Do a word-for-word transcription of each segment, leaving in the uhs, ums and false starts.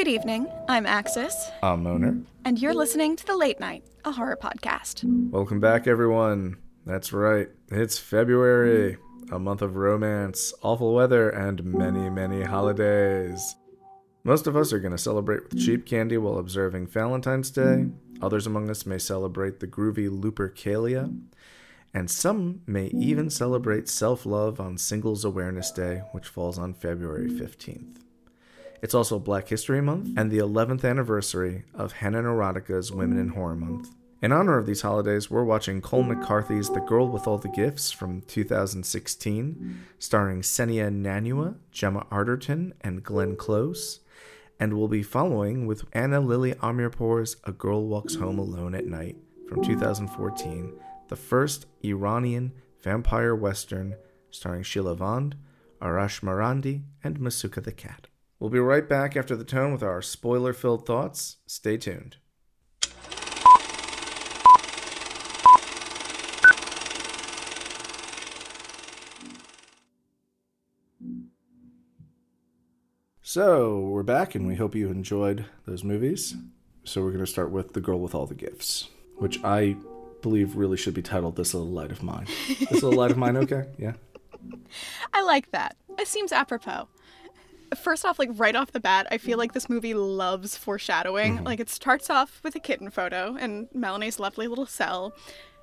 Good evening. I'm Axis. I'm Moner. And you're listening to The Late Night, a horror podcast. Welcome back, everyone. That's right. It's February, a month of romance, awful weather, and many, many holidays. Most of us are going to celebrate with cheap candy while observing Valentine's Day. Others among us may celebrate the groovy Lupercalia. And some may even celebrate self-love on Singles Awareness Day, which falls on February fifteenth. It's also Black History Month and the eleventh anniversary of Hannah Arendtica's Women in Horror Month. In honor of these holidays, we're watching Cole McCarthy's The Girl with All the Gifts from two thousand sixteen, starring Senia Nanua, Gemma Arterton, and Glenn Close, and we'll be following with Anna Lily Amirpour's A Girl Walks Home Alone at Night from two thousand fourteen, the first Iranian vampire western starring Sheila Vand, Arash Marandi, and Masuka the Cat. We'll be right back after the tone with our spoiler-filled thoughts. Stay tuned. So, we're back, and we hope you enjoyed those movies. So we're going to start with The Girl with All the Gifts, which I believe really should be titled This Little Light of Mine. This Little Light of Mine, okay? Yeah. I like that. It seems apropos. First off, like, right off the bat, I feel like this movie loves foreshadowing. Mm-hmm. Like, it starts off with a kitten photo and Melanie's lovely little cell,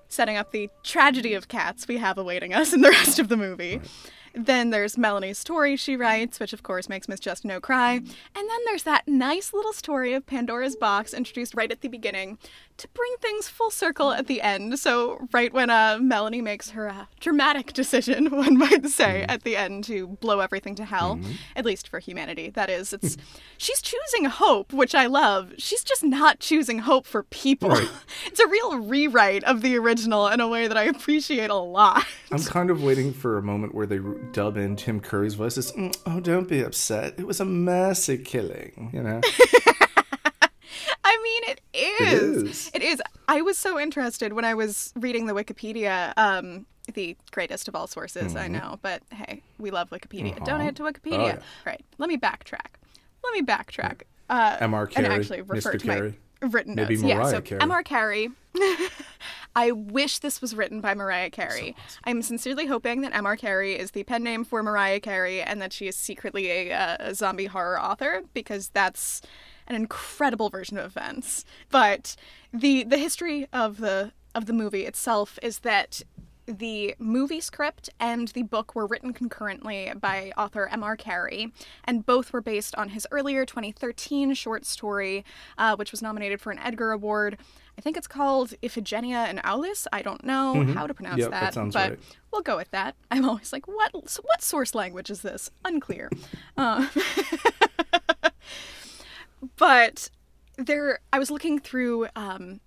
setting up the tragedy of cats we have awaiting us in the rest of the movie. Right. Then there's Melanie's story she writes, which, of course, makes Miss Justino cry. And then there's that nice little story of Pandora's box introduced right at the beginning to bring things full circle at the end. So right when uh, Melanie makes her uh, dramatic decision, one might say, mm-hmm. at the end to blow everything to hell, mm-hmm. at least for humanity. That is, it's she's choosing hope, which I love. She's just not choosing hope for people. Right. It's a real rewrite of the original in a way that I appreciate a lot. I'm kind of waiting for a moment where they re- dub in Tim Curry's voice as, mm, oh, don't be upset. It was a mercy killing, you know? I mean, it is. It is. It is. I was so interested when I was reading the Wikipedia, um, the greatest of all sources, mm-hmm. I know. But hey, we love Wikipedia. Uh-huh. Donate to Wikipedia. Oh, yeah. Right. Let me backtrack. Let me backtrack. Uh, M R Carey. And actually refer Mister to Carey. My written Maybe notes. Mariah yeah, so Carey. M R Carey. I wish this was written by Mariah Carey. So awesome. I'm sincerely hoping that M R Carey is the pen name for Mariah Carey and that she is secretly a, uh, a zombie horror author, because that's an incredible version of events. But the the history of the of the movie itself is that the movie script and the book were written concurrently by author M R Carey, and both were based on his earlier twenty thirteen short story, uh, which was nominated for an Edgar Award. I think it's called Iphigenia in Aulis. I don't know mm-hmm. how to pronounce yep, that, that sounds but right. We'll go with that. I'm always like, what what source language is this? Unclear. uh, but there, I was looking through um,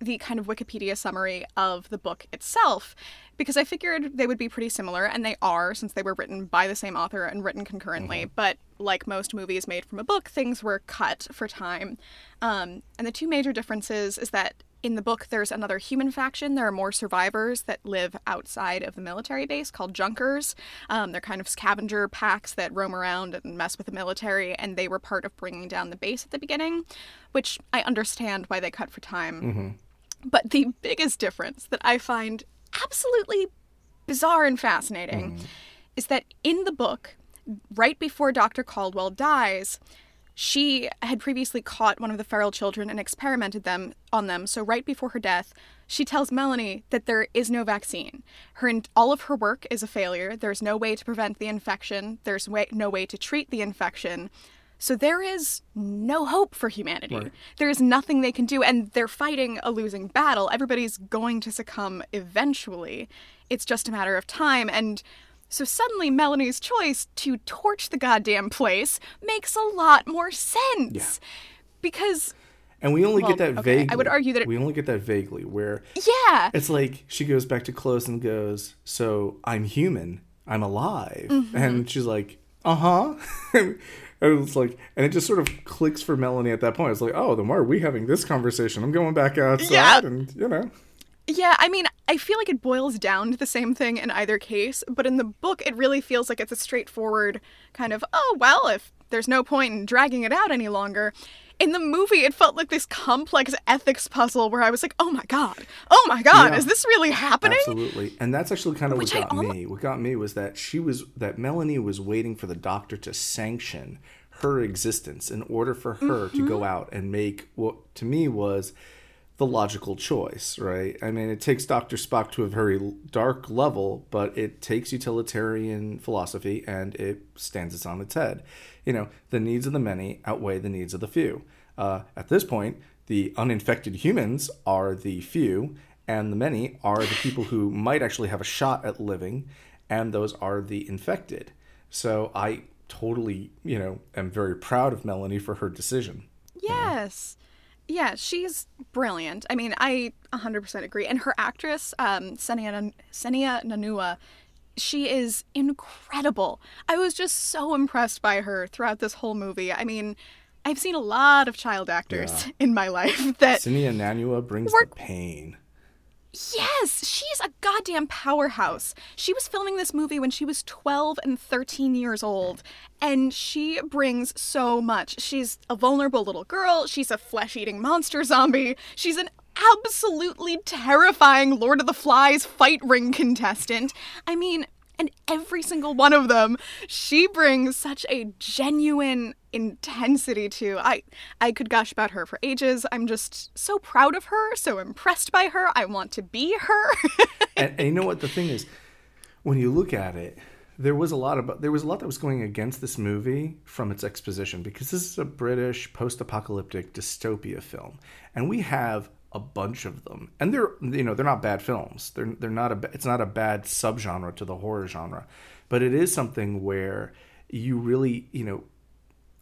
the kind of Wikipedia summary of the book itself, because I figured they would be pretty similar, and they are, since they were written by the same author and written concurrently. Mm-hmm. But like most movies made from a book, things were cut for time. Um, and the two major differences is that in the book, there's another human faction. There are more survivors that live outside of the military base called Junkers. Um, they're kind of scavenger packs that roam around and mess with the military, and they were part of bringing down the base at the beginning, which I understand why they cut for time. Mm-hmm. But the biggest difference that I find absolutely bizarre and fascinating mm-hmm. is that in the book, right before Doctor Caldwell dies, she had previously caught one of the feral children and experimented them on them. So right before her death, she tells Melanie that there is no vaccine. Her all of her work is a failure. There's no way to prevent the infection. There's way, no way to treat the infection. So there is no hope for humanity. Right. There is nothing they can do. And they're fighting a losing battle. Everybody's going to succumb eventually. It's just a matter of time. And so suddenly Melanie's choice to torch the goddamn place makes a lot more sense. Yeah. Because... And we only well, get that okay, vaguely. I would argue that... It... We only get that vaguely where... Yeah. It's like she goes back to Close and goes, so I'm human. I'm alive. Mm-hmm. And she's like, uh-huh. and it's like... And it just sort of clicks for Melanie at that point. It's like, oh, then why are we having this conversation? I'm going back outside yeah. and, you know... Yeah, I mean, I feel like it boils down to the same thing in either case, but in the book, it really feels like it's a straightforward kind of, oh, well, if there's no point in dragging it out any longer. In the movie, it felt like this complex ethics puzzle where I was like, oh my god, oh my god, yeah, is this really happening? Absolutely. And that's actually kind of Which what got almost... me. What got me was that she was, that Melanie was waiting for the doctor to sanction her existence in order for her mm-hmm. to go out and make what to me was the logical choice, right? I mean, it takes Doctor Spock to a very dark level, but it takes utilitarian philosophy and it stands it on its head. You know, the needs of the many outweigh the needs of the few. Uh, at this point, the uninfected humans are the few, and the many are the people who might actually have a shot at living, and those are the infected. So I totally, you know, am very proud of Melanie for her decision. Yes. You know? Yeah, she's brilliant. I mean, I one hundred percent agree. And her actress, um, Senia Senia Nanua, she is incredible. I was just so impressed by her throughout this whole movie. I mean, I've seen a lot of child actors yeah. in my life that... Senia Nanua brings work- the pain. Yes, she's a goddamn powerhouse. She was filming this movie when she was twelve and thirteen years old, and she brings so much. She's a vulnerable little girl. She's a flesh-eating monster zombie. She's an absolutely terrifying Lord of the Flies fight ring contestant. I mean, and every single one of them, she brings such a genuine intensity to. I I could gush about her for ages. I'm just so proud of her, so impressed by her. I want to be her. and, and you know what the thing is, when you look at it, there was a lot of there was a lot that was going against this movie from its exposition, because this is a British post-apocalyptic dystopia film, and we have a bunch of them, and they're you know they're not bad films. They're they're not a it's not a bad subgenre to the horror genre, but it is something where you really you know.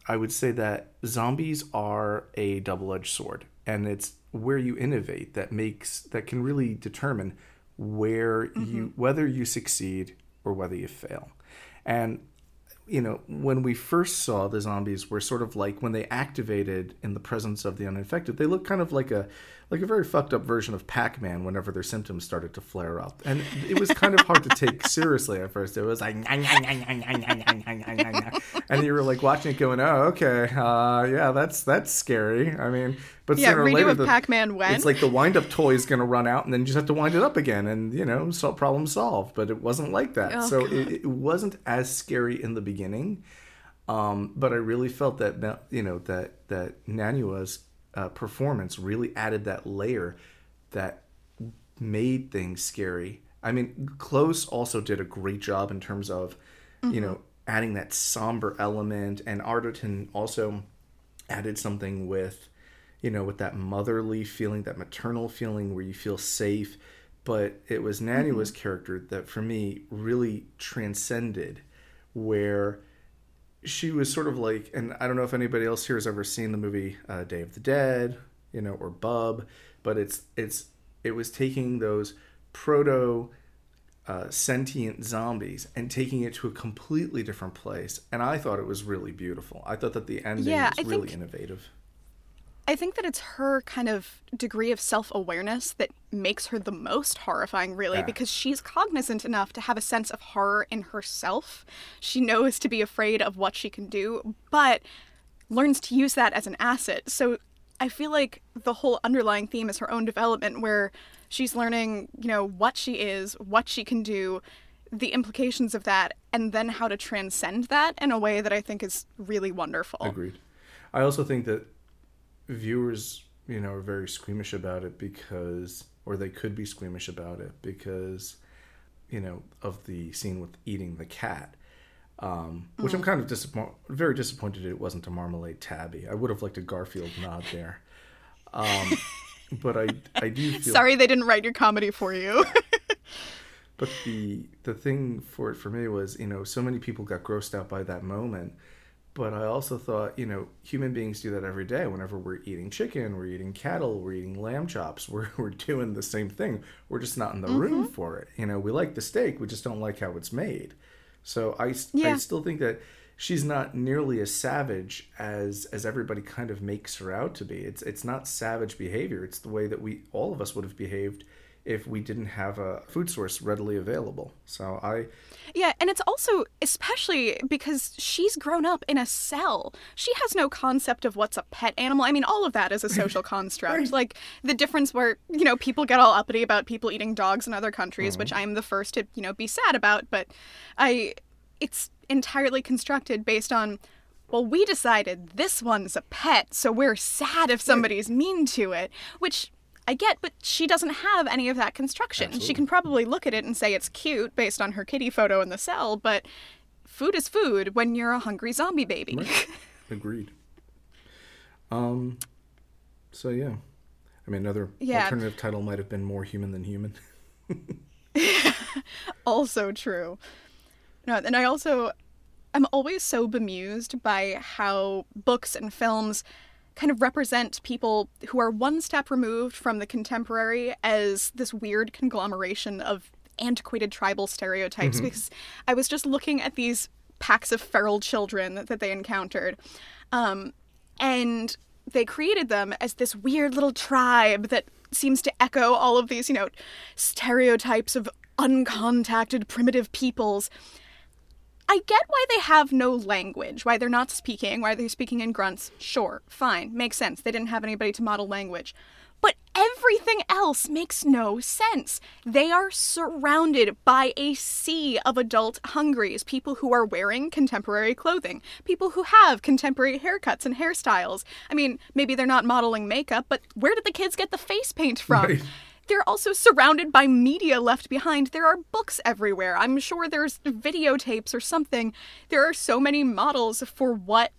I would say that zombies are a double-edged sword, and it's where you innovate that makes that can really determine where mm-hmm. you whether you succeed or whether you fail. And you know, when we first saw the zombies were sort of like when they activated in the presence of the uninfected, they looked kind of like a like a very fucked up version of Pac-Man whenever their symptoms started to flare up. And it was kind of hard to take seriously at first. It was like, and you were like watching it going, oh, okay, uh, yeah, that's that's scary. I mean, but yeah, sooner or later, the, Pac-Man when? It's like the wind-up toy is going to run out, and then you just have to wind it up again, and, you know, so problem solved. But it wasn't like that. Oh, so it, it wasn't as scary in the beginning. Um, but I really felt that, you know, that, that Nanua's Uh, performance really added that layer that made things scary. I mean, Close also did a great job in terms of, mm-hmm. you know, adding that somber element, and Arterton also added something with, you know, with that motherly feeling, that maternal feeling where you feel safe. But it was Nanua's mm-hmm. character that, for me, really transcended where she was sort of like, and I don't know if anybody else here has ever seen the movie uh, Day of the Dead, you know, or Bub, but it's it's it was taking those proto uh, sentient zombies and taking it to a completely different place. And I thought it was really beautiful. I thought that the ending yeah, was I really think, innovative. I think that it's her kind of degree of self-awareness that makes her the most horrifying, really, yeah. because she's cognizant enough to have a sense of horror in herself. She knows to be afraid of what she can do, but learns to use that as an asset. So I feel like the whole underlying theme is her own development, where she's learning, you know, what she is, what she can do, the implications of that, and then how to transcend that in a way that I think is really wonderful. Agreed. I also think that viewers, you know, are very squeamish about it because... or they could be squeamish about it because, you know, of the scene with eating the cat, um, which mm. I'm kind of disappointed, very disappointed it wasn't a Marmalade Tabby. I would have liked a Garfield nod there. Um, but I, I do feel... Sorry they didn't write your comedy for you. But the the thing for it for me was, you know, so many people got grossed out by that moment. But I also thought, you know, human beings do that every day. Whenever we're eating chicken, we're eating cattle, we're eating lamb chops, we're we're doing the same thing. We're just not in the mm-hmm. room for it. You know, we like the steak, we just don't like how it's made. So I, yeah. I still think that she's not nearly as savage as as everybody kind of makes her out to be. It's it's not savage behavior. It's the way that we all of us would have behaved if we didn't have a food source readily available. So I... Yeah, and it's also, especially because she's grown up in a cell. She has no concept of what's a pet animal. I mean, all of that is a social construct. Right. Like, the difference where, you know, people get all uppity about people eating dogs in other countries, mm-hmm. which I'm the first to, you know, be sad about, but I... It's entirely constructed based on... Well, we decided this one's a pet, so we're sad if somebody's mean to it, which I get, but she doesn't have any of that construction. Absolutely. She can probably look at it and say it's cute based on her kitty photo in the cell, but food is food when you're a hungry zombie baby. Right. Agreed. Um, so, yeah. I mean, another yeah. alternative title might have been More Human Than Human. Also true. No, and I also... I'm always so bemused by how books and films kind of represent people who are one step removed from the contemporary as this weird conglomeration of antiquated tribal stereotypes. Mm-hmm. Because I was just looking at these packs of feral children that, that they encountered. Um, and they created them as this weird little tribe that seems to echo all of these, you know, stereotypes of uncontacted primitive peoples. I get why they have no language, why they're not speaking, why they're speaking in grunts. Sure, fine, makes sense. They didn't have anybody to model language. But everything else makes no sense. They are surrounded by a sea of adult hungries, people who are wearing contemporary clothing, people who have contemporary haircuts and hairstyles. I mean, maybe they're not modeling makeup, but where did the kids get the face paint from? Right. They're also surrounded by media left behind. There are books everywhere. I'm sure there's videotapes or something. There are so many models for what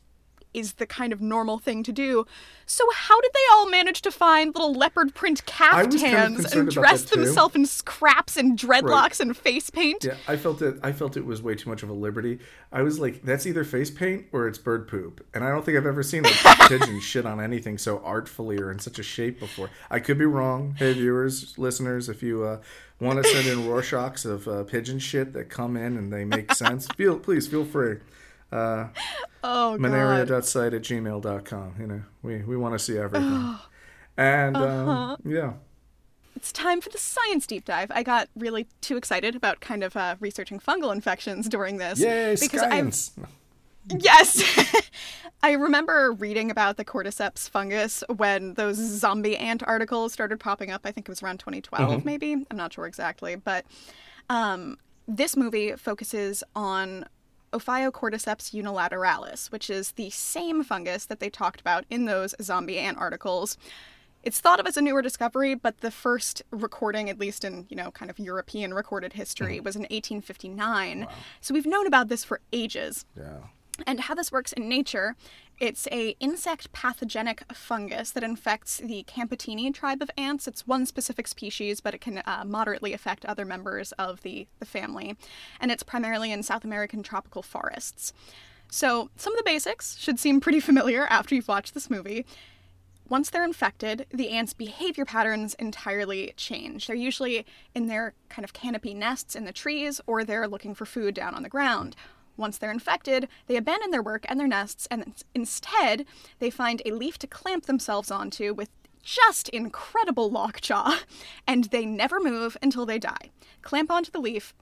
is the kind of normal thing to do. So how did they all manage to find little leopard print caftans kind of and dress themselves in scraps and dreadlocks right. and face paint? Yeah, I felt it I felt it was way too much of a liberty. I was like, that's either face paint or it's bird poop. And I don't think I've ever seen a pigeon shit on anything so artfully or in such a shape before. I could be wrong. Hey, viewers, listeners, if you uh, want to send in Rorschachs of uh, pigeon shit that come in and they make sense, feel please feel free. Uh, oh, Menaria.site at gmail dot com. You know, we, we want to see everything. Oh. And, uh-huh. um, yeah. It's time for the science deep dive. I got really too excited about kind of uh, researching fungal infections during this. Yay, because science! I've... Yes! I remember reading about the cordyceps fungus when those zombie ant articles started popping up. I think it was around twenty twelve, uh-huh. maybe. I'm not sure exactly. But um, this movie focuses on... Ophiocordyceps unilateralis, which is the same fungus that they talked about in those zombie ant articles. It's thought of as a newer discovery, but the first recording, at least in, you know, kind of European recorded history, was in eighteen fifty-nine. Wow. So we've known about this for ages. Yeah. And how this works in nature, it's a insect pathogenic fungus that infects the Camponotini tribe of ants. It's one specific species, but it can uh, moderately affect other members of the, the family. And it's primarily in South American tropical forests. So some of the basics should seem pretty familiar after you've watched this movie. Once they're infected, the ants' behavior patterns entirely change. They're usually in their kind of canopy nests in the trees, or they're looking for food down on the ground. Once they're infected, they abandon their work and their nests, and instead, they find a leaf to clamp themselves onto with just incredible lockjaw, and they never move until they die. Clamp onto the leaf,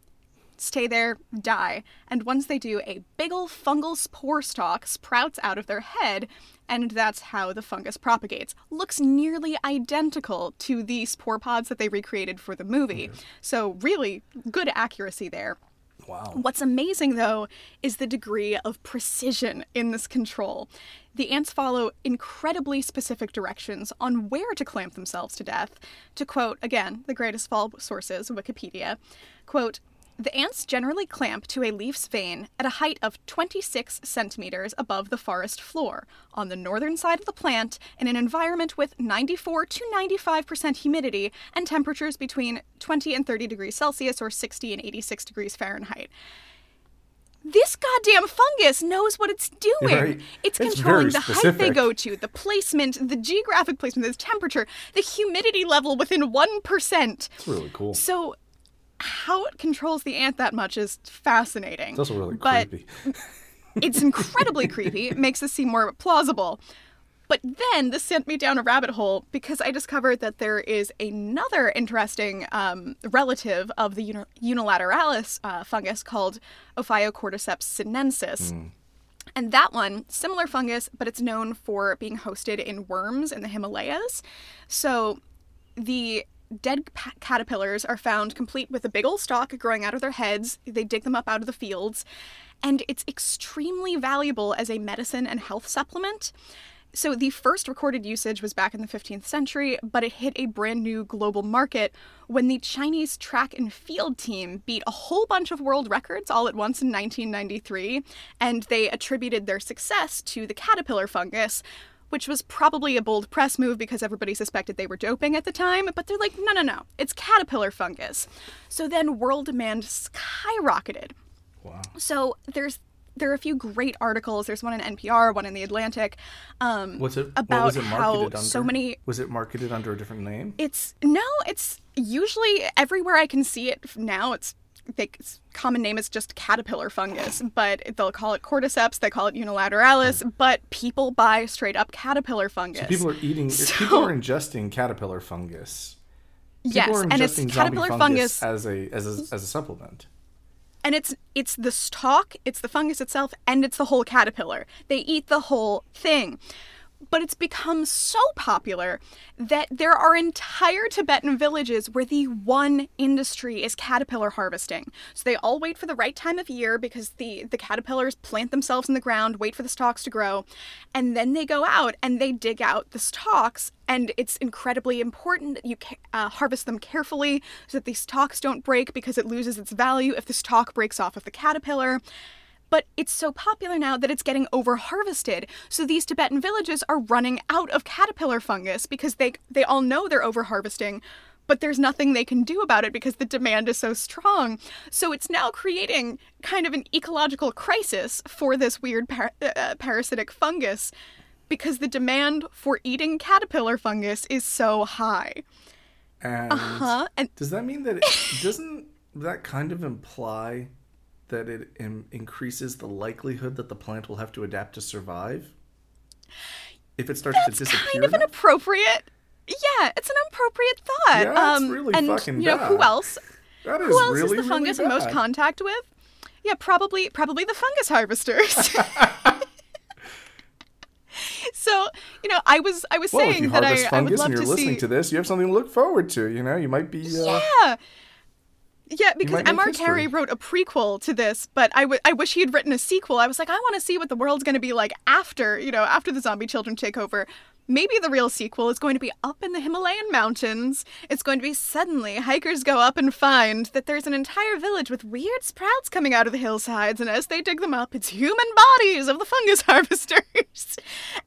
stay there, die, and once they do, a big ol' fungal spore stalk sprouts out of their head, and that's how the fungus propagates. Looks nearly identical to the spore pods that they recreated for the movie, so really good accuracy there. Wow. What's amazing, though, is the degree of precision in this control. The ants follow incredibly specific directions on where to clamp themselves to death. To quote, again, the greatest of all sources, Wikipedia, quote, "The ants generally clamp to a leaf's vein at a height of twenty-six centimeters above the forest floor, on the northern side of the plant, in an environment with ninety-four to ninety-five percent humidity and temperatures between twenty and thirty degrees Celsius or sixty and eighty-six degrees Fahrenheit." This goddamn fungus knows what it's doing. Right. It's, it's controlling the height they go to, the placement, the geographic placement, the temperature, the humidity level within one percent. It's really cool. So... how it controls the ant that much is fascinating. It's also really but creepy. It's incredibly creepy. It makes this seem more plausible. But then this sent me down a rabbit hole because I discovered that there is another interesting um, relative of the uni- unilateralis uh, fungus called Ophiocordyceps sinensis. Mm. And that one, similar fungus, but it's known for being hosted in worms in the Himalayas. So the dead p- caterpillars are found complete with a big old stalk growing out of their heads. They dig them up out of the fields. And it's extremely valuable as a medicine and health supplement. So the first recorded usage was back in the fifteenth century, but it hit a brand new global market when the Chinese track and field team beat a whole bunch of world records all at once in nineteen ninety-three, and they attributed their success to the caterpillar fungus, which was probably a bold press move because everybody suspected they were doping at the time, but they're like, no, no, no, it's caterpillar fungus. So then world demand skyrocketed. Wow. So there's There are a few great articles. There's one in N P R, one in The Atlantic, um, What's it, about was it how under? so many... Was it marketed under a different name? It's No, it's usually everywhere I can see it now. It's, they, its common name is just caterpillar fungus, but they'll call it cordyceps, they call it unilateralis, but people buy straight up caterpillar fungus. So people are eating... So, people are ingesting caterpillar fungus. People yes, and it's caterpillar fungus, fungus as, a, as a as a supplement. And it's it's the stalk, it's the fungus itself, and it's the whole caterpillar. They eat the whole thing. But it's become so popular that there are entire Tibetan villages where the one industry is caterpillar harvesting. So they all wait for the right time of year because the, the caterpillars plant themselves in the ground, wait for the stalks to grow, and then they go out and they dig out the stalks. And it's incredibly important that you uh, harvest them carefully so that the stalks don't break because it loses its value if the stalk breaks off of the caterpillar. But it's so popular now that it's getting over-harvested. So these Tibetan villages are running out of caterpillar fungus because they they all know they're over-harvesting, but there's nothing they can do about it because the demand is so strong. So it's now creating kind of an ecological crisis for this weird par- uh, parasitic fungus because the demand for eating caterpillar fungus is so high. And, uh-huh. and- does that mean that it doesn't that kind of imply... that it in- increases the likelihood that the plant will have to adapt to survive if it starts That's to disappear? That's kind of enough? an appropriate, yeah, it's an appropriate thought. Yeah, that's um, really and, fucking you know, bad. Who else? That is who else really, is the fungus really in most contact with? Yeah, probably, probably the fungus harvesters. So, you know, I was, I was well, saying that I, I would love to see. If you harvest fungus and you're listening see... to this, you have something to look forward to. You know, you might be. Uh... Yeah. Yeah, because M R. Carey wrote a prequel to this, but I, w- I wish he had written a sequel. I was like, I want to see what the world's going to be like after, you know, after the zombie children take over. Maybe the real sequel is going to be up in the Himalayan mountains. It's going to be suddenly hikers go up and find that there's an entire village with weird sprouts coming out of the hillsides, and as they dig them up, it's human bodies of the fungus harvesters.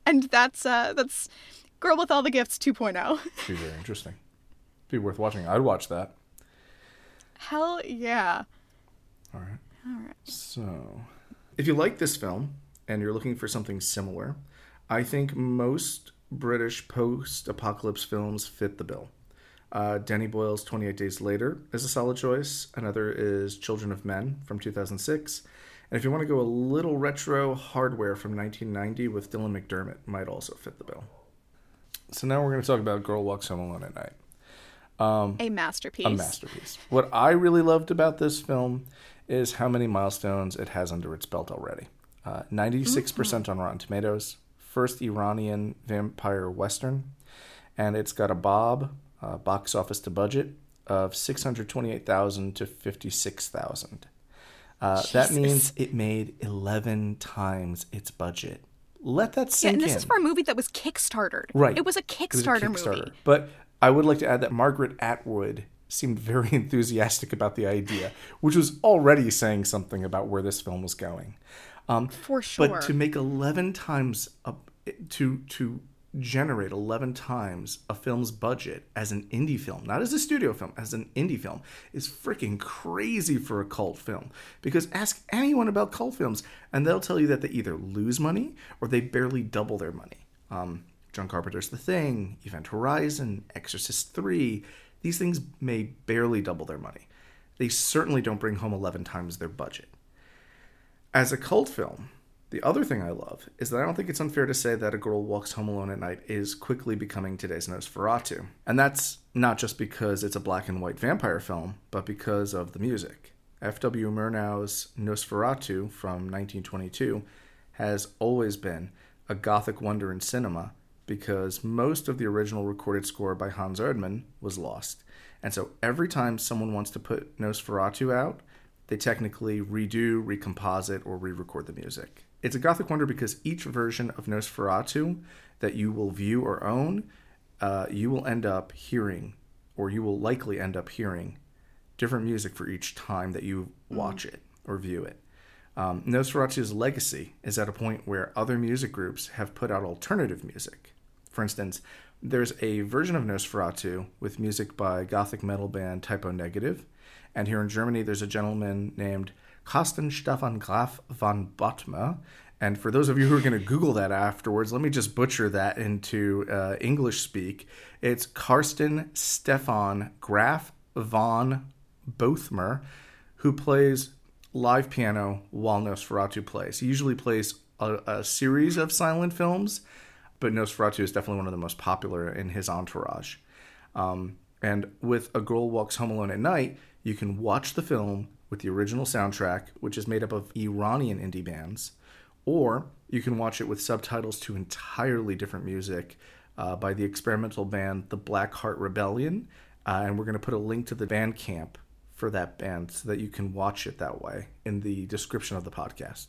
And that's, uh, that's Girl with All the Gifts two point oh. It'd be very interesting. It'd be worth watching. I'd watch that. Hell yeah. All right. All right. So, if you like this film and you're looking for something similar, I think most British post-apocalypse films fit the bill. Uh, Danny Boyle's twenty-eight days later is a solid choice. Another is Children of Men from two thousand six. And if you want to go a little retro, Hardware from nineteen ninety with Dylan McDermott might also fit the bill. So now we're going to talk about Girl Walks Home Alone at Night. Um, a masterpiece. A masterpiece. What I really loved about this film is how many milestones it has under its belt already. Uh, ninety-six percent mm-hmm. on Rotten Tomatoes, first Iranian vampire western, and it's got a B O B, uh, box office to budget, of six hundred twenty-eight thousand dollars to fifty-six thousand dollars. Uh, that means it made eleven times its budget. Let that sink in. Yeah, and this in. is for a movie that was Kickstartered. Right. It was a Kickstarter, it was a Kickstarter movie. But... I would like to add that Margaret Atwood seemed very enthusiastic about the idea, which was already saying something about where this film was going. Um, For sure. But to make eleven times, a, to to generate eleven times a film's budget as an indie film, not as a studio film, as an indie film, is freaking crazy for a cult film. Because ask anyone about cult films, and they'll tell you that they either lose money or they barely double their money. Um John Carpenter's The Thing, Event Horizon, Exorcist three, these things may barely double their money. They certainly don't bring home eleven times their budget. As a cult film, The other thing I love is that I don't think it's unfair to say that A Girl Walks Home Alone at Night is quickly becoming today's Nosferatu. And that's not just because it's a black and white vampire film, but because of the music. F W. Murnau's Nosferatu from nineteen twenty-two has always been a gothic wonder in cinema because most of the original recorded score by Hans Erdmann was lost. And so every time someone wants to put Nosferatu out, they technically redo, recomposite, or re-record the music. It's a gothic wonder because each version of Nosferatu that you will view or own, uh, you will end up hearing, or you will likely end up hearing, different music for each time that you watch it or view it. Um, Nosferatu's legacy is at a point where other music groups have put out alternative music. For instance, there's a version of Nosferatu with music by gothic metal band Type O Negative, and here in Germany there's a gentleman named Karsten Stefan Graf von Bothmer. And for those of you who are going to Google that afterwards, let me just butcher that into uh, English speak. It's Karsten Stefan Graf von Bothmer, who plays live piano while Nosferatu plays. He usually plays a, a series of silent films, but Nosferatu is definitely one of the most popular in his entourage. Um, and with A Girl Walks Home Alone at Night, you can watch the film with the original soundtrack, which is made up of Iranian indie bands, or you can watch it with subtitles to entirely different music uh, by the experimental band The Black Heart Rebellion, uh, and we're going to put a link to the Bandcamp for that band so that you can watch it that way in the description of the podcast.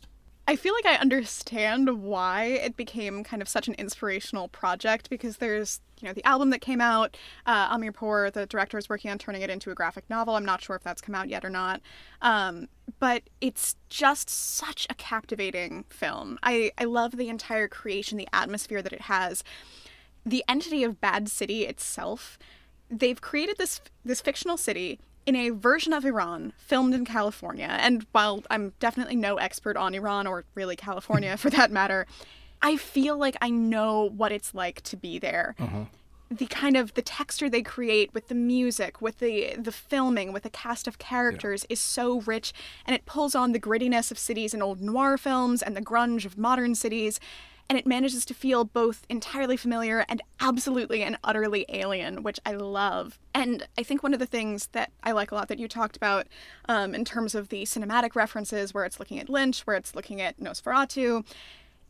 I feel like I understand why it became kind of such an inspirational project, because there's, you know, the album that came out, uh, Amirpour, the director, is working on turning it into a graphic novel. I'm not sure if that's come out yet or not. Um, but it's just such a captivating film. I, I love the entire creation, the atmosphere that it has, the entity of Bad City itself. They've created this this fictional city in a version of Iran filmed in California. And while I'm definitely no expert on Iran, or really California for that matter, I feel like I know what it's like to be there. Uh-huh. The kind of the texture they create with the music, with the, the filming, with the cast of characters yeah. is so rich, and it pulls on the grittiness of cities in old noir films and the grunge of modern cities. And it manages to feel both entirely familiar and absolutely and utterly alien, which I love. And I think one of the things that I like a lot that you talked about um, in terms of the cinematic references, where it's looking at Lynch, where it's looking at Nosferatu,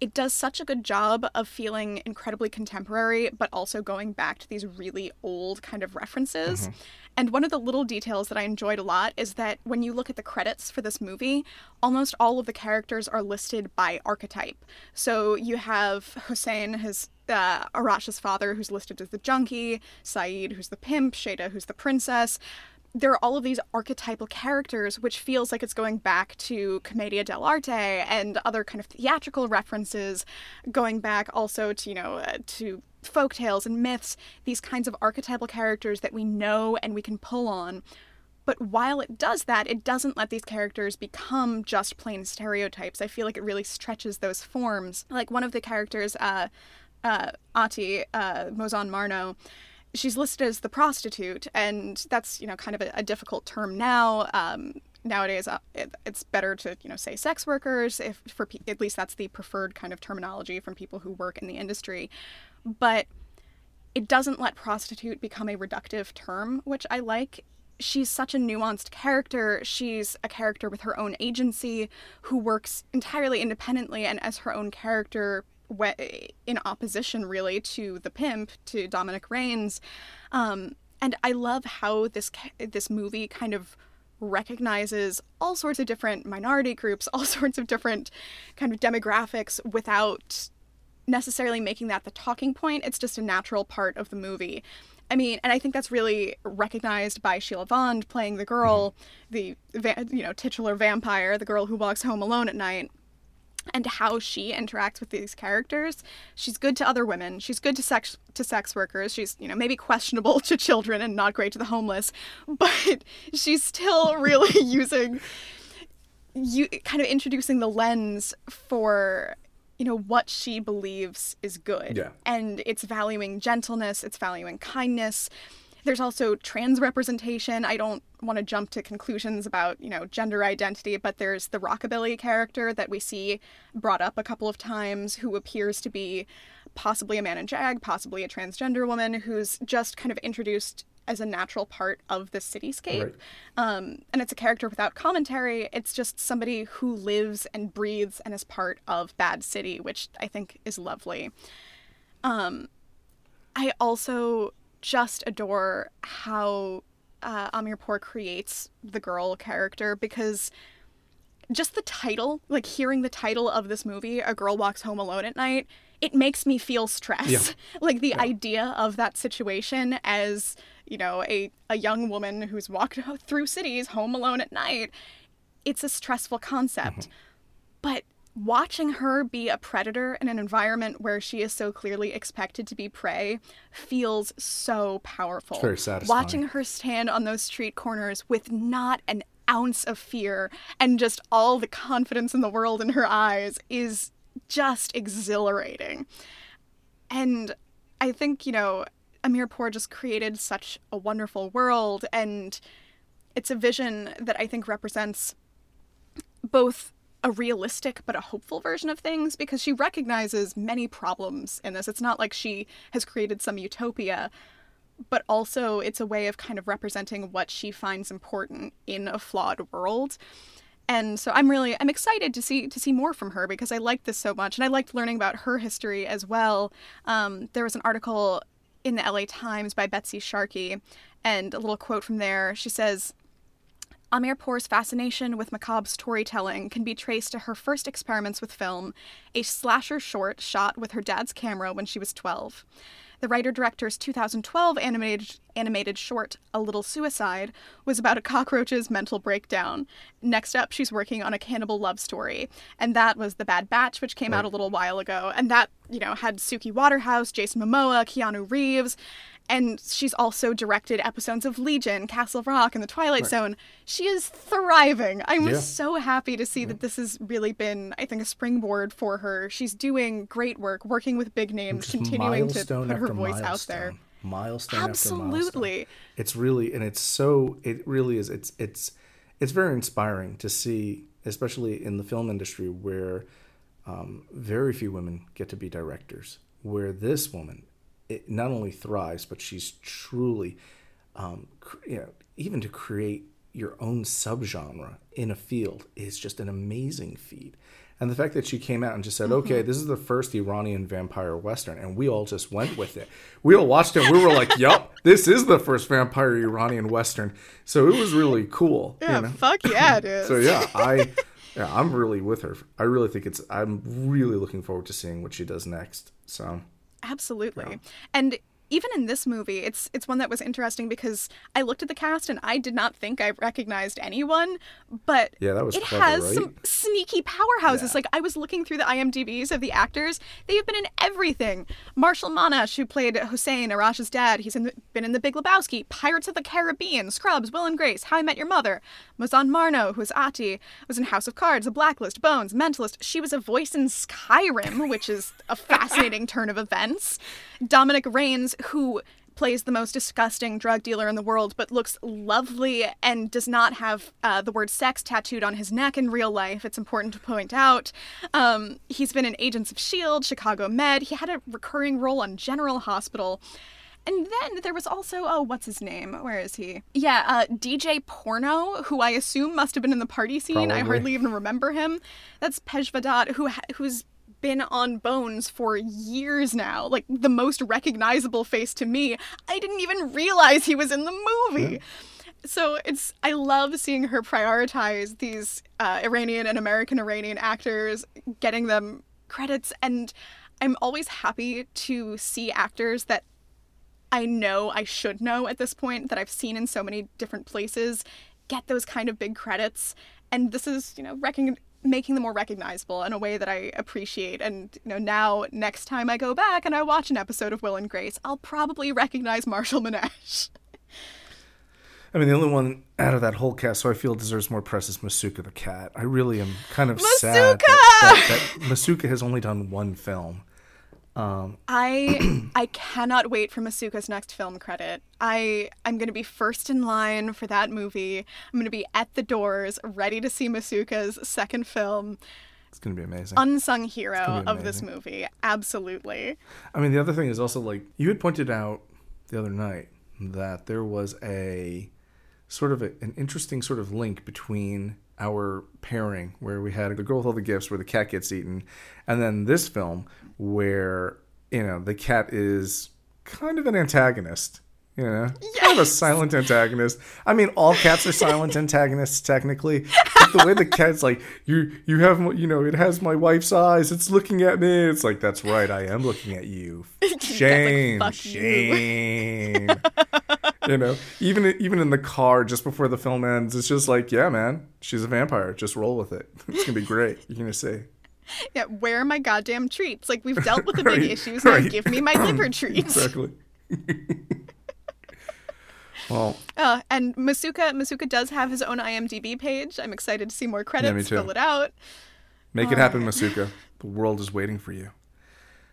it does such a good job of feeling incredibly contemporary, but also going back to these really old kind of references. Mm-hmm. And one of the little details that I enjoyed a lot is that when you look at the credits for this movie, almost all of the characters are listed by archetype. So you have Hossein, his uh, Arash's father, who's listed as the junkie, Saeed, who's the pimp, Shada, who's the princess. There are all of these archetypal characters, which feels like it's going back to Commedia dell'arte and other kind of theatrical references, going back also to, you know, uh, to folktales and myths, these kinds of archetypal characters that we know and we can pull on. But while it does that, it doesn't let these characters become just plain stereotypes. I feel like it really stretches those forms. Like one of the characters, uh, uh, Ati, uh, Mozan Marno, she's listed as the prostitute, and that's, you know, kind of a, a difficult term now. Um, nowadays, uh, it, it's better to, you know, say sex workers, if for pe- at least that's the preferred kind of terminology from people who work in the industry. But it doesn't let prostitute become a reductive term, which I like. She's such a nuanced character. She's a character with her own agency, who works entirely independently and as her own character, in opposition really to the pimp, to Dominic Rains. Um, and I love how this this movie kind of recognizes all sorts of different minority groups, all sorts of different kind of demographics, without necessarily making that the talking point. It's just a natural part of the movie. I mean, and I think that's really recognized by Sheila Vand playing the girl, the va- you know titular vampire, the girl who walks home alone at night, and how she interacts with these characters. She's good to other women. She's good to sex to sex workers. She's, you know, maybe questionable to children and not great to the homeless, but she's still really using, you kind of introducing the lens for, you know, what she believes is good. Yeah. And it's valuing gentleness. It's valuing kindness. There's also trans representation. I don't want to jump to conclusions about, you know, gender identity, but there's the Rockabilly character that we see brought up a couple of times, who appears to be possibly a man in jag, possibly a transgender woman, who's just kind of introduced as a natural part of the cityscape. Right. Um, and it's a character without commentary. It's just somebody who lives and breathes and is part of Bad City, which I think is lovely. Um, I also just adore how uh, Amirpour creates the girl character, because just the title, like hearing the title of this movie, A Girl Walks Home Alone at Night, it makes me feel stress. Yeah. Like the yeah. idea of that situation as, you know, a, a young woman who's walked through cities home alone at night, it's a stressful concept. Mm-hmm. But watching her be a predator in an environment where she is so clearly expected to be prey feels so powerful. It's very satisfying. Watching her stand on those street corners with not an ounce of fear and just all the confidence in the world in her eyes is just exhilarating. And I think, you know, Amirpour just created such a wonderful world, and it's a vision that I think represents both a realistic but a hopeful version of things, because she recognizes many problems in this. It's not like she has created some utopia, but also it's a way of kind of representing what she finds important in a flawed world. And so I'm really, I'm excited to see to see more from her, because I liked this so much, and I liked learning about her history as well. Um, there was an article in the L A Times by Betsy Sharkey, and a little quote from there. She says, Amirpour's fascination with macabre storytelling can be traced to her first experiments with film, a slasher short shot with her dad's camera when she was twelve. The writer-director's two thousand twelve animated, animated short, A Little Suicide, was about a cockroach's mental breakdown. Next up, she's working on a cannibal love story. And that was The Bad Batch, which came right. out a little while ago. And that, you know, had Suki Waterhouse, Jason Momoa, Keanu Reeves. And she's also directed episodes of Legion, Castle Rock, and The Twilight right. Zone. She is thriving. I'm yeah. so happy to see yeah. that this has really been, I think, a springboard for her. She's doing great work, working with big names, continuing to put her voice milestone. out there. Milestone Absolutely. after milestone. It's really, and it's so, it really is, it's, it's, it's very inspiring to see, especially in the film industry, where um, very few women get to be directors, where this woman, it not only thrives, but she's truly, um, cr- you know, even to create your own subgenre in a field is just an amazing feat. And the fact that she came out and just said, mm-hmm. okay, this is the first Iranian vampire Western, and we all just went with it. We all watched it, and we were like, yup, this is the first vampire Iranian Western. So it was really cool. Yeah, you know? Fuck yeah, it is. So yeah, I, yeah, I'm really with her. I really think it's, I'm really looking forward to seeing what she does next, so... Absolutely. Yeah. And even in this movie, it's it's one that was interesting, because I looked at the cast and I did not think I recognized anyone, but yeah, that was it clever, has right? some sneaky powerhouses. Yeah. Like, I was looking through the I M D Bs of the actors. They have been in everything. Marshall Monash, who played Hossein, Arash's dad, he's in the, been in The Big Lebowski, Pirates of the Caribbean, Scrubs, Will and Grace, How I Met Your Mother. Mazen Marno, who's Ati, was in House of Cards, The Blacklist, Bones, Mentalist. She was a voice in Skyrim, which is a fascinating turn of events. Dominic Rains, who plays the most disgusting drug dealer in the world, but looks lovely and does not have uh, the word sex tattooed on his neck in real life. It's important to point out. Um, he's been in Agents of S H I E L D, Chicago Med. He had a recurring role on General Hospital. And then there was also, oh, what's his name? Where is he? Yeah, uh, D J Porno, who I assume must have been in the party scene. Probably. I hardly even remember him. That's Pejvadat, who ha- who's... been on Bones for years now, like the most recognizable face to me. I didn't even realize he was in the movie. Yeah. So it's I love seeing her prioritize these uh, Iranian and American Iranian actors, getting them credits, and I'm always happy to see actors that I know I should know at this point, that I've seen in so many different places, get those kind of big credits. And this is, you know, recognizing making them more recognizable in a way that I appreciate. And, you know, now next time I go back and I watch an episode of Will and Grace, I'll probably recognize Marshall Monash. I mean, the only one out of that whole cast who I feel deserves more press is Masuka the cat. I really am kind of Masuka! sad that, that, that Masuka has only done one film. Um, I I cannot wait for Masuka's next film credit. I, I'm going to be first in line for that movie. I'm going to be at the doors, ready to see Masuka's second film. It's going to be amazing. Unsung hero of this movie. Absolutely. I mean, the other thing is also, like, you had pointed out the other night that there was a sort of a, an interesting sort of link between our pairing where we had The Girl with All the Gifts where the cat gets eaten, and then this film where, you know, the cat is kind of an antagonist, you know, yes! kind of a silent antagonist. I mean, all cats are silent antagonists technically, but the way the cat's like, you you have, you know, it has my wife's eyes, it's looking at me, it's like, that's right, I am looking at you. Shame. Like, shame. You know, even even in the car just before the film ends, it's just like, yeah, man, she's a vampire. Just roll with it. It's gonna be great. You're gonna see. Yeah, where are my goddamn treats? Like, we've dealt with the big right, issues. Now right. Give me my liver treats. Exactly. Well, uh, and Masuka Masuka does have his own I M D B page. I'm excited to see more credits. Yeah, me too. Fill it out. Make uh, it happen, Masuka. The world is waiting for you.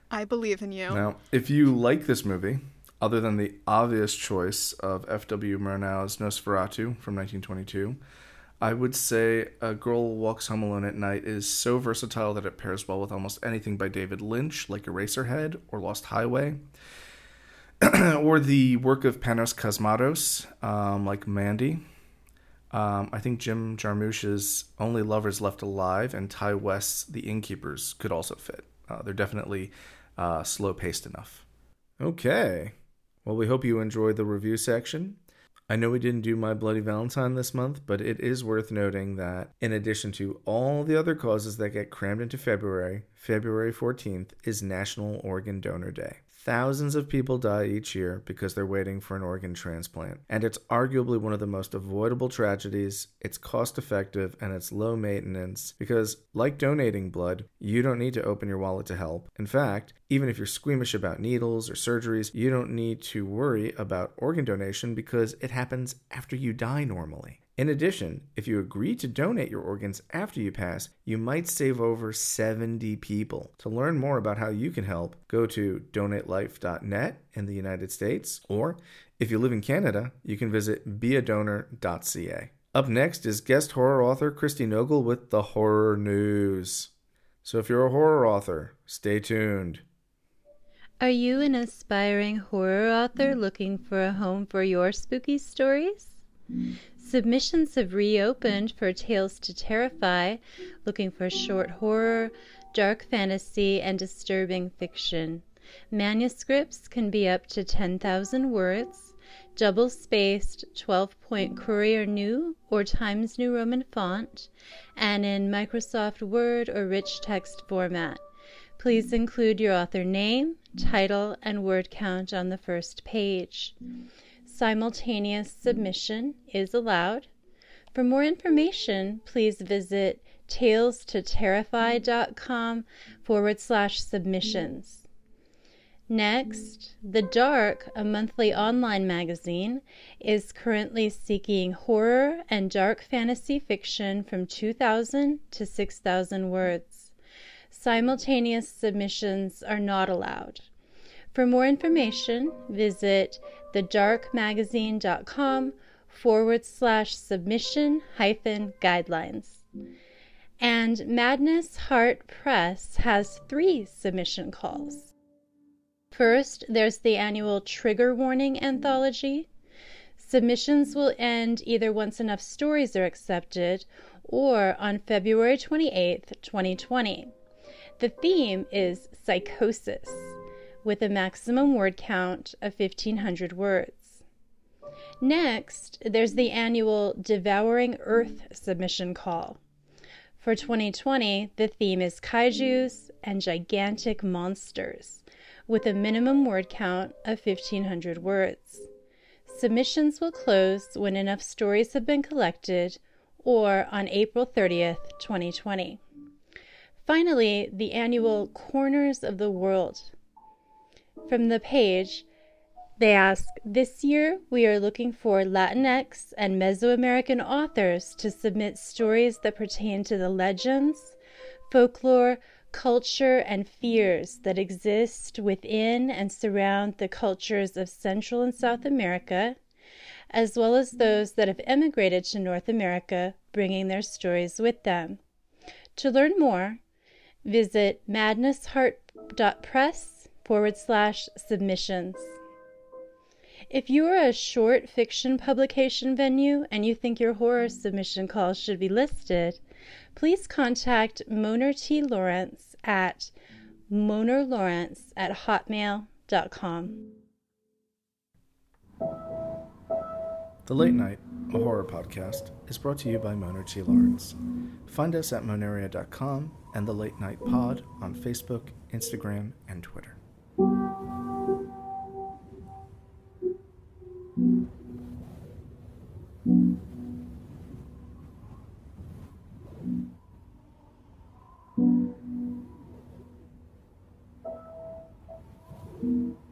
I believe in you. Now, if you like this movie, other than the obvious choice of F W Murnau's Nosferatu from nineteen twenty-two, I would say A Girl Walks Home Alone at Night is so versatile that it pairs well with almost anything by David Lynch, like Eraserhead or Lost Highway, or the work of Panos Cosmatos, um, like Mandy. Um, I think Jim Jarmusch's Only Lovers Left Alive and Ty West's The Innkeepers could also fit. Uh, they're definitely uh, slow-paced enough. Okay. Well, we hope you enjoyed the review section. I know we didn't do My Bloody Valentine this month, but it is worth noting that in addition to all the other causes that get crammed into February, February fourteenth is National Organ Donor Day. Thousands of people die each year because they're waiting for an organ transplant, and it's arguably one of the most avoidable tragedies. It's cost-effective, and it's low maintenance because, like donating blood, you don't need to open your wallet to help. In fact, even if you're squeamish about needles or surgeries, you don't need to worry about organ donation because it happens after you die normally. In addition, if you agree to donate your organs after you pass, you might save over seventy people. To learn more about how you can help, go to donate life dot net in the United States, or if you live in Canada, you can visit be a donor dot c a. Up next is guest horror author Christy Nogle with the horror news. So if you're a horror author, stay tuned. Are you an aspiring horror author looking for a home for your spooky stories? Submissions have reopened for Tales to Terrify, looking for short horror, dark fantasy, and disturbing fiction. Manuscripts can be up to ten thousand words, double-spaced, twelve-point Courier New or Times New Roman font, and in Microsoft Word or rich text format. Please include your author name, title, and word count on the first page. Simultaneous submission is allowed. For more information, please visit tales to terrify dot com forward slash submissions. Next, The Dark, a monthly online magazine, is currently seeking horror and dark fantasy fiction from two thousand to six thousand words. Simultaneous submissions are not allowed. For more information, visit the dark magazine dot com forward slash submission hyphen guidelines. And Madness Heart Press has three submission calls. First, there's the annual Trigger Warning anthology. Submissions will end either once enough stories are accepted or on February twenty-eighth, twenty twenty. The theme is psychosis, with a maximum word count of fifteen hundred words. Next, there's the annual Devouring Earth submission call. For twenty twenty, the theme is kaijus and gigantic monsters, with a minimum word count of fifteen hundred words. Submissions will close when enough stories have been collected, or on April thirtieth, twenty twenty. Finally, the annual Corners of the World. From the page, they ask, this year we are looking for Latinx and Mesoamerican authors to submit stories that pertain to the legends, folklore, culture and fears that exist within and surround the cultures of Central and South America, as well as those that have emigrated to North America, bringing their stories with them. To learn more, visit madnessheart.press forward slash submissions. If you are a short fiction publication venue and you think your horror submission calls should be listed, please contact Moner T. Lawrence at monerlawrence at hotmail.com. The Late Night, a horror podcast, is brought to you by Moner T. Lawrence. Find us at moneria dot com and The Late Night Pod on Facebook, Instagram, and Twitter. Thank you.